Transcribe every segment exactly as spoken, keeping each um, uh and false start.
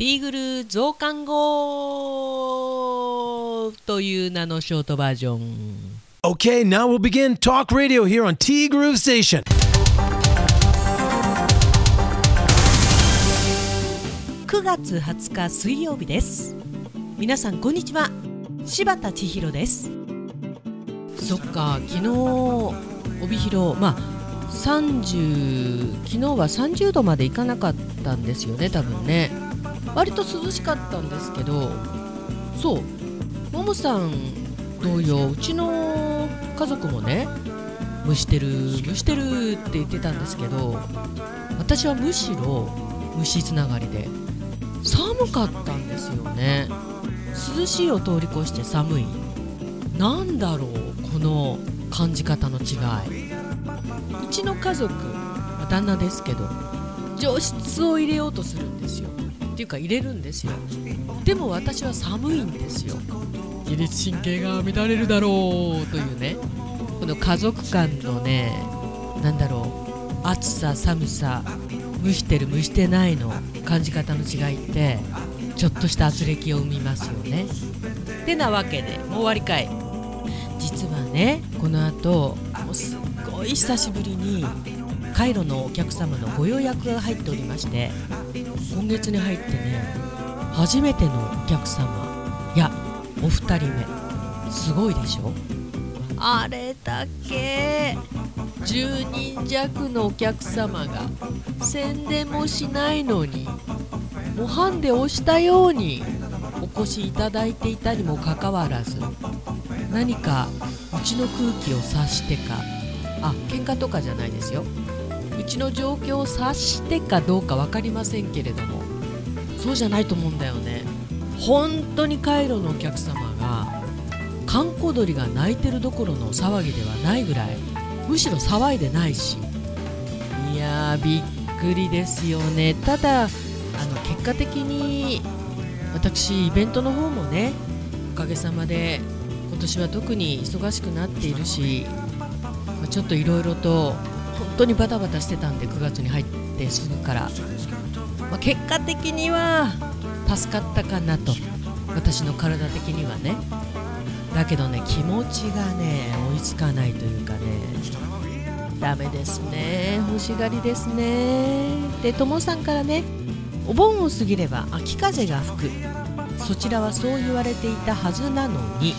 T-Groove 増刊号という名のショートバージョン。 Okay, now we'll begin Talk Radio here on T-Groove Station. くがつはつか水曜日です。皆さんこんにちは。柴田千尋です。そっか、昨日帯広、まあ。さんじゅう昨日はさんじゅうどまでいかなかったんですよね、多分ね。割と涼しかったんですけど、そうももさん同様、うちの家族もね、蒸してる蒸してるって言ってたんですけど、私はむしろ蒸しつながりで寒かったんですよね。涼しいを通り越して寒い、なんだろうこの感じ方の違い。うちの家族、旦那ですけど、除湿を入れようとするんですよ。っていうか入れるんですよ。でも私は寒いんですよ。自律神経が乱れるだろうというね、この家族間のね、なんだろう、暑さ寒さ、蒸してる蒸してないの感じ方の違いってちょっとした軋轢を生みますよね。てなわけで、もう終わりかい。実はね、この後もうすすごい久しぶりにカイロのお客様のご予約が入っておりまして、今月に入ってね、初めてのお客様、いやお二人目、すごいでしょ。あれだけじゅうにんじゃくのお客様が宣伝もしないのに、模範で押したようにお越しいただいていたにもかかわらず、何かうちの空気を察してか、あ、喧嘩とかじゃないですよ。うちの状況を察してかどうか分かりませんけれども、そうじゃないと思うんだよね。本当にカイロのお客様が閑古鳥が鳴いてるどころの騒ぎではないぐらい、むしろ騒いでないし、いやーびっくりですよね。ただあの結果的に私イベントの方もね、おかげさまで今年は特に忙しくなっているし、ちょっといろいろと本当にバタバタしてたんで、くがつに入ってすぐから、まあ、結果的には助かったかなと、私の体的にはね。だけどね、気持ちがね追いつかないというかね、ダメですね、欲しがりですね。で、ともさんからね、お盆を過ぎれば秋風が吹く、そちらはそう言われていたはずなのに、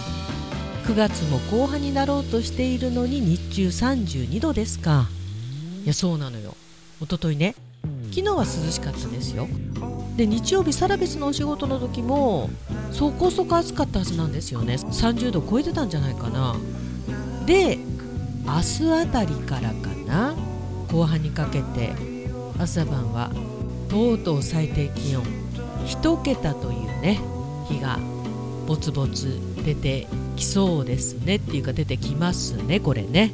くがつも後半になろうとしているのに日中さんじゅうにどですか。いやそうなのよ。おとといね、昨日は涼しかったんですよ。で、日曜日サラベスのお仕事の時もそこそこ暑かったはずなんですよね。さんじゅうど超えてたんじゃないかな。で、明日あたりからかな、後半にかけて朝晩はとうとう最低気温いちけたというね、日がぼつぼつ出てきそうですね、っていうか出てきますね、これね。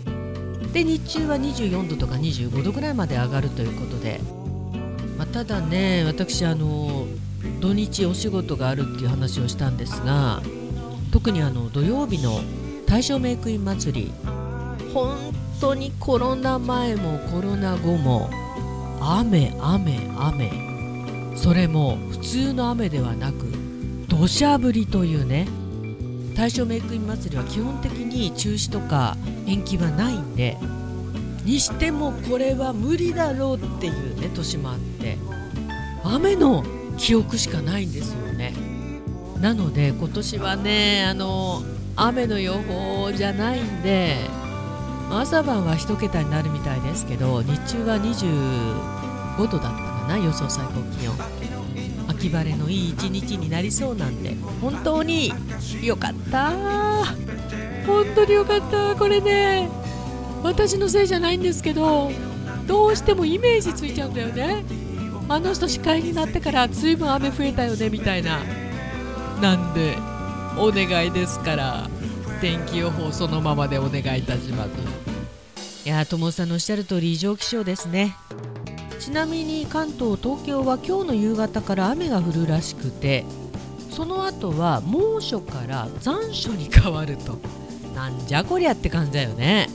で、日中はにじゅうよんどとかにじゅうごどぐらいまで上がるということで、まあ、ただね、私あの土日お仕事があるっていう話をしたんですが、特にあの土曜日の大正メイクイン祭り、本当にコロナ前もコロナ後も雨雨雨、それも普通の雨ではなく土砂降りというね。大正メイクイン祭りは基本的に中止とか延期はないんで、にしてもこれは無理だろうっていうね、年もあって、雨の記憶しかないんですよね。なので今年はね、あの雨の予報じゃないんで、朝晩はいちけたになるみたいですけど、日中はにじゅうごどだったかな、予想最高気温。秋晴れのいい一日になりそうなんで、本当によかった、本当によかった。これね、私のせいじゃないんですけど、どうしてもイメージついちゃうんだよね。あの人司会になってからずいぶん雨増えたよねみたいな。なんでお願いですから、天気予報そのままでお願いいたします。いや、友さんのおっしゃる通り異常気象ですね。ちなみに関東、東京は今日の夕方から雨が降るらしくて、その後は猛暑から残暑に変わると、なんじゃこりゃって感じだよね。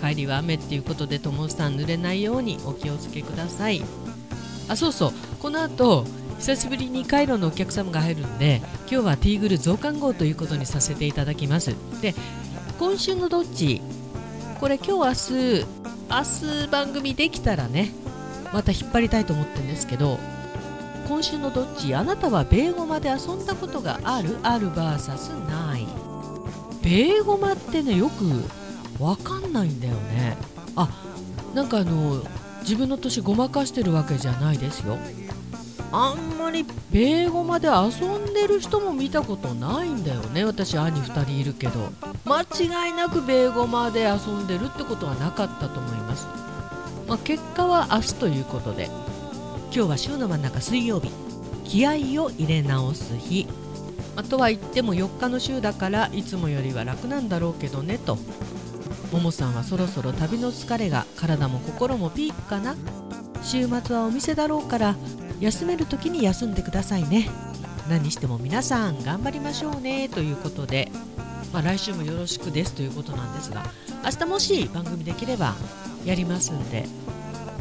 帰りは雨っていうことで、ともさん濡れないようにお気をつけください。あ、そうそう、この後久しぶりにカイロのお客様が入るんで、今日は T-Groove 増刊号ということにさせていただきます。で、今週のどっち、これ今日明日明日番組できたらね、また引っ張りたいと思ってるんですけど、今週のどっち、あなたはベーゴマで遊んだことがある？ある ブイエス ない。ベーゴマってね、よくわかんないんだよね。あ、なんかあの自分の年ごまかしてるわけじゃないですよ。あんまりベーゴマで遊んでる人も見たことないんだよね。私兄ふたりいるけど、間違いなくベーゴマで遊んでるってことはなかったと思います。まあ、結果は明日ということで、今日は週の真ん中水曜日、気合を入れ直す日。あとは言ってもよっかの週だからいつもよりは楽なんだろうけどねと。ももさんはそろそろ旅の疲れが体も心もピークかな。週末はお店だろうから休める時に休んでくださいね。何しても皆さん頑張りましょうねということで、まあ、来週もよろしくですということなんですが、明日もし番組できればやりますんで、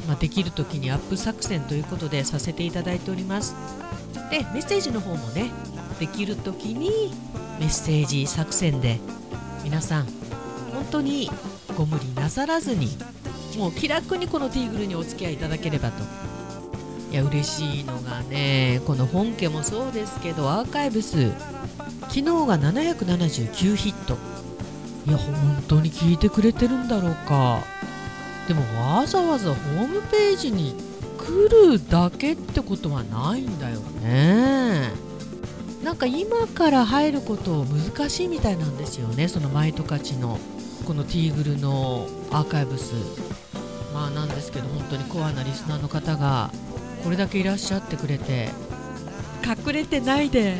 まあ、できる時にアップ作戦ということでさせていただいております。で、メッセージの方もね、できる時にメッセージ作戦で、皆さん本当にご無理なさらずに、もう気楽にこの T-Groove にお付き合いいただければと。いや、嬉しいのがね、この本家もそうですけど、アーカイブス昨日がななひゃくななじゅうきゅうヒット。いや、本当に聞いてくれてるんだろうか。でもわざわざホームページに来るだけってことはないんだよね。なんか今から入ること難しいみたいなんですよね、そのマイトカチのこの T-Groove のアーカイブス。まあなんですけど、本当にコアなリスナーの方がこれだけいらっしゃってくれて、隠れてないで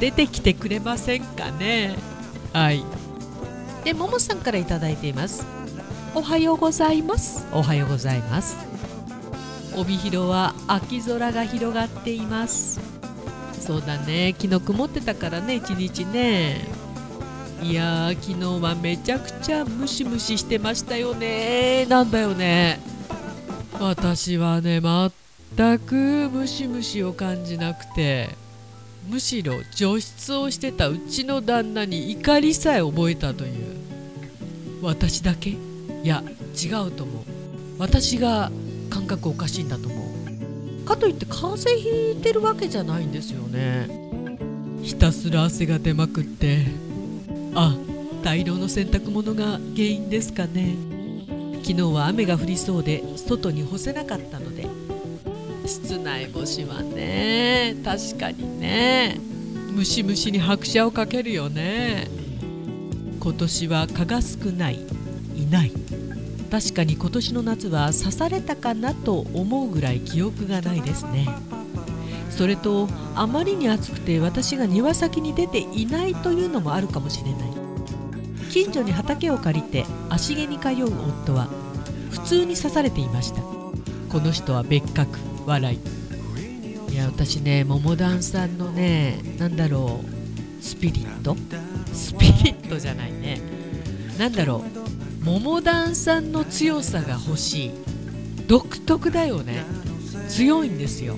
出てきてくれませんかね。はい。で、ももさんからいただいています。おはようございます。おはようございます。帯広は秋空が広がっています。そうだね、昨日曇ってたからね、一日ね。いやー、昨日はめちゃくちゃムシムシしてましたよね。なんだよね、私はね、全くムシムシを感じなくて、むしろ除湿をしてたうちの旦那に怒りさえ覚えたという。私だけ？いや、違うと思う。私が感覚おかしいんだと思う。かといって風邪ひいてるわけじゃないんですよね。ひたすら汗が出まくって、あ、大量の洗濯物が原因ですかね。昨日は雨が降りそうで外に干せなかったので、室内干しはね、確かにね、ムシムシに拍車をかけるよね。今年は蚊が少ない、いない。確かに今年の夏は刺されたかなと思うぐらい記憶がないですね。それとあまりに暑くて私が庭先に出ていないというのもあるかもしれない。近所に畑を借りて足毛に通う夫は普通に刺されていました。この人は別格、笑い。いや、私ね、ももだんさんのね、なんだろう、スピリットスピリットじゃないね、なんだろう、ももだんさんの強さが欲しい。独特だよね、強いんですよ。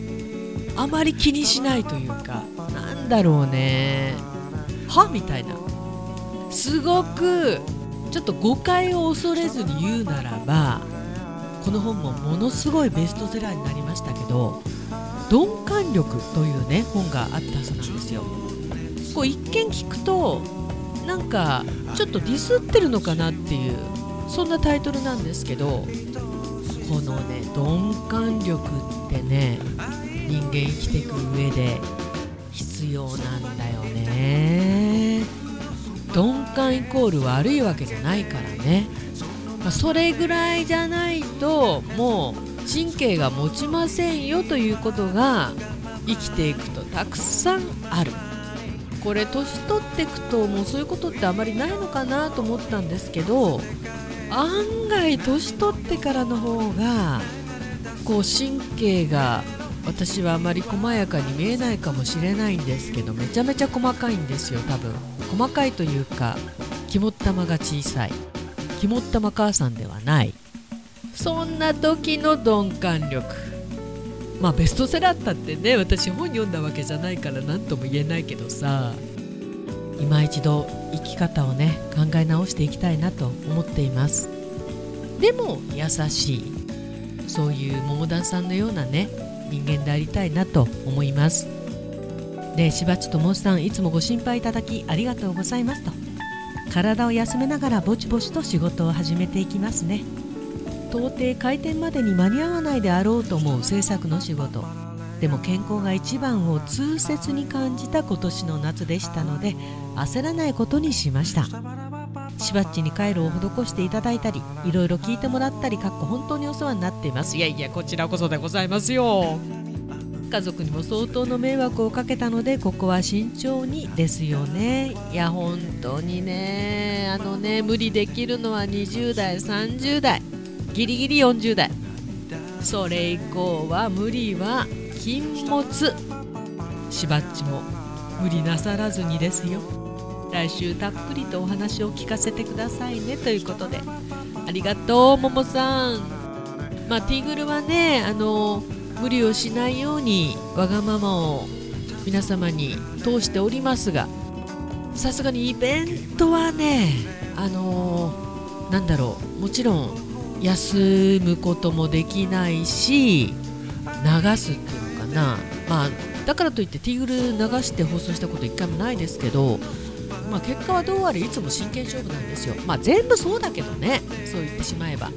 あまり気にしないというか、なんだろうね、はみたいな。すごくちょっと誤解を恐れずに言うならば、この本もものすごいベストセラーになりましたけど、鈍感力というね、本があったそうなんですよ。こう一見聞くとなんかちょっとディスってるのかなっていう、そんなタイトルなんですけど、このね、鈍感力ってね、人間生きていく上で必要なんだよね。鈍感イコール悪いわけじゃないからね、まあ、それぐらいじゃないともう神経が持ちませんよということが生きていくとたくさんある。これ年取っていくともうそういうことってあまりないのかなと思ったんですけど、案外年取ってからの方がこう神経が、私はあまり細やかに見えないかもしれないんですけど、めちゃめちゃ細かいんですよ。多分細かいというか、肝っ玉が小さい、肝っ玉母さんではない、そんな時の鈍感力。まあベストセラーだったってね、私本読んだわけじゃないから何とも言えないけどさ、今一度生き方をね考え直していきたいなと思っています。でも優しい、そういう桃団さんのようなね人間でありたいなと思います。で、しばちともさん、いつもご心配いただきありがとうございますと、体を休めながらぼちぼちと仕事を始めていきますね。到底開店までに間に合わないであろうと思う制作の仕事、でも健康が一番を痛切に感じた今年の夏でしたので、焦らないことにしました。しばっちに回路を施していただいたり、いろいろ聞いてもらったり、かっこ本当にお世話になっています。いやいや、こちらこそでございますよ。家族にも相当の迷惑をかけたので、ここは慎重にですよね。いや本当にね、あのね、無理できるのはにじゅう代さんじゅう代ギリギリよんじゅう代、それ以降は無理は禁物。しばっちも無理なさらずにですよ。来週たっぷりとお話を聞かせてくださいねということで、ありがとうももさん。まあ、T-Grooveはね、あの無理をしないようにわがままを皆様に通しておりますが、さすがにイベントはね、あのなんだろう、もちろん休むこともできないし流すっていうのかな、まあ、だからといって T-Groove 流して放送したこと一回もないですけど、まあ、結果はどうあれいつも真剣勝負なんですよ。まあ全部そうだけどね、そう言ってしまえば。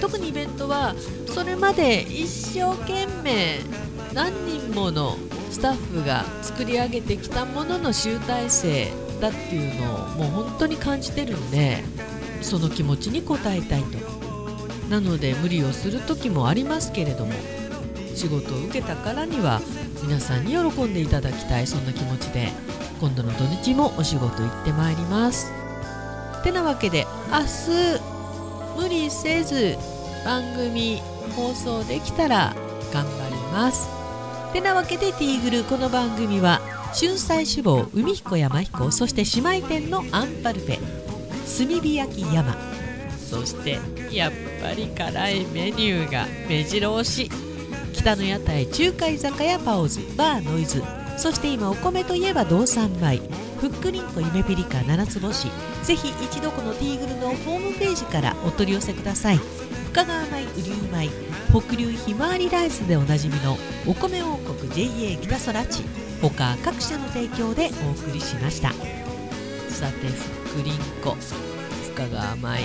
特にイベントはそれまで一生懸命何人ものスタッフが作り上げてきたものの集大成だっていうのをもう本当に感じてるんで、その気持ちに応えたいと。なので無理をする時もありますけれども、仕事を受けたからには皆さんに喜んでいただきたい、そんな気持ちで今度の土日もお仕事行ってまいります。てなわけで、明日無理せず番組放送できたら頑張ります。てなわけで T-Groove、 この番組は春菜志望、海彦山彦、そして姉妹店のアンパルフェ、炭火焼き山、そしてやっぱり辛いメニューが目白押し、北の屋台、中華居酒屋、パオズバー、ノイズ、そして今お米といえば道産米、ふっくりんこ、ゆめぴりか、七つ星、ぜひ一度この T-Groove のホームページからお取り寄せください。深川米、雨竜米、北流ひまわりライスでおなじみのお米王国 ジェイエー 北空地、他各社の提供でお送りしました。さて、ふっくりんこ、深川米、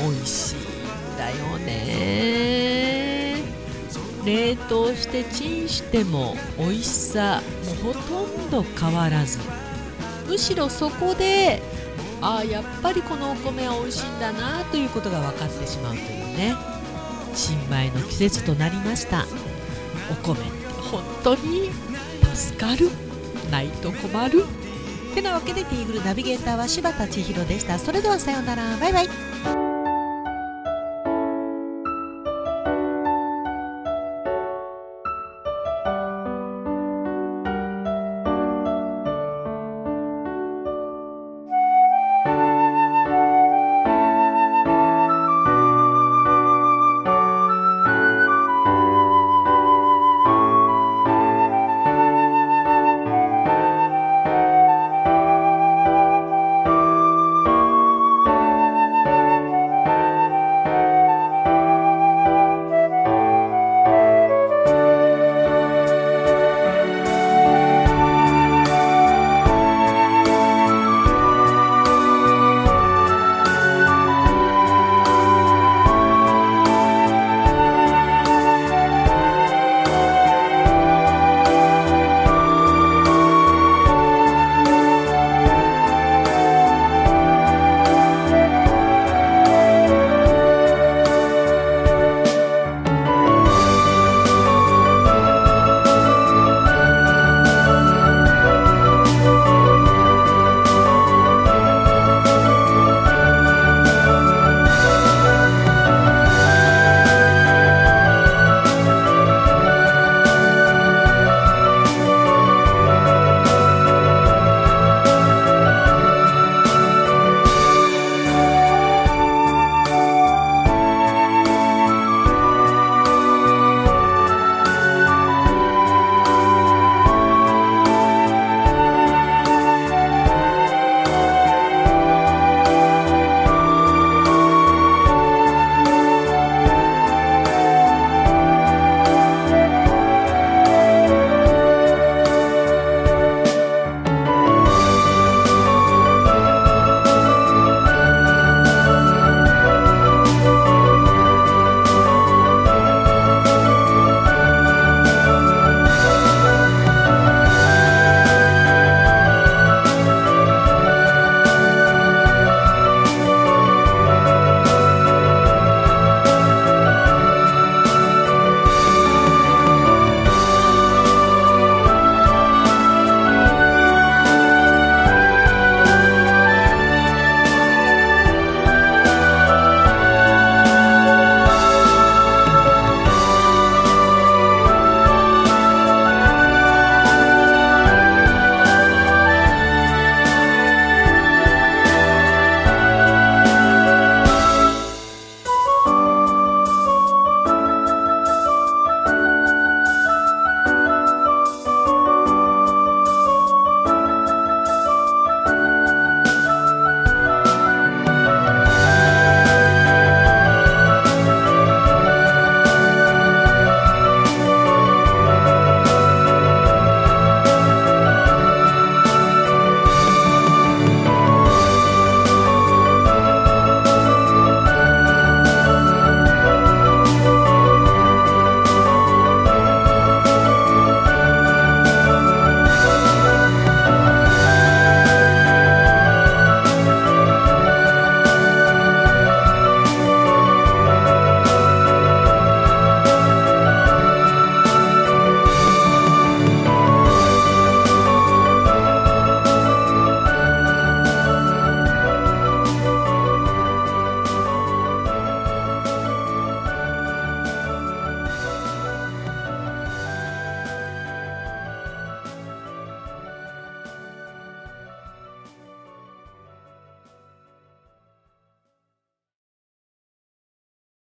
美味しいんだよね。冷凍してチンしても美味しさもうほとんど変わらず、むしろそこでああやっぱりこのお米は美味しいんだなということが分かってしまうというね。新米の季節となりました。お米って本当に助かる、ないと困る。てなわけで T-Groove ナビゲーターは柴田千尋でした。それではさようなら、バイバイ。